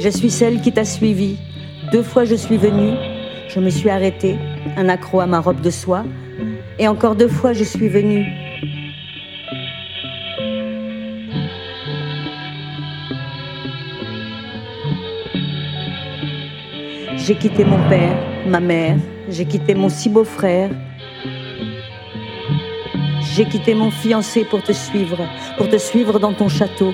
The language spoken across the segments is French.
Je suis celle qui t'a suivi. 2 fois je suis venue, je me suis arrêtée, un accroc à ma robe de soie, et encore 2 fois je suis venue. J'ai quitté mon père, ma mère, j'ai quitté mon si beau frère. J'ai quitté mon fiancé pour te suivre dans ton château.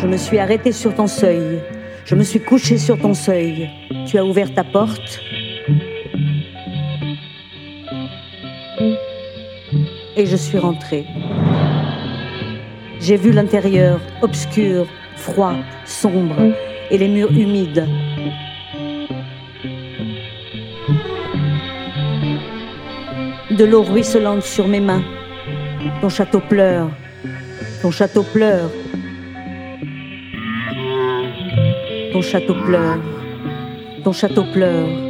Je me suis arrêtée sur ton seuil, je me suis couchée sur ton seuil. Tu as ouvert ta porte et je suis rentrée. J'ai vu l'intérieur, obscur, froid, sombre, et les murs humides. De l'eau ruisselante sur mes mains. Ton château pleure, ton château pleure. Ton château pleure, ton château pleure.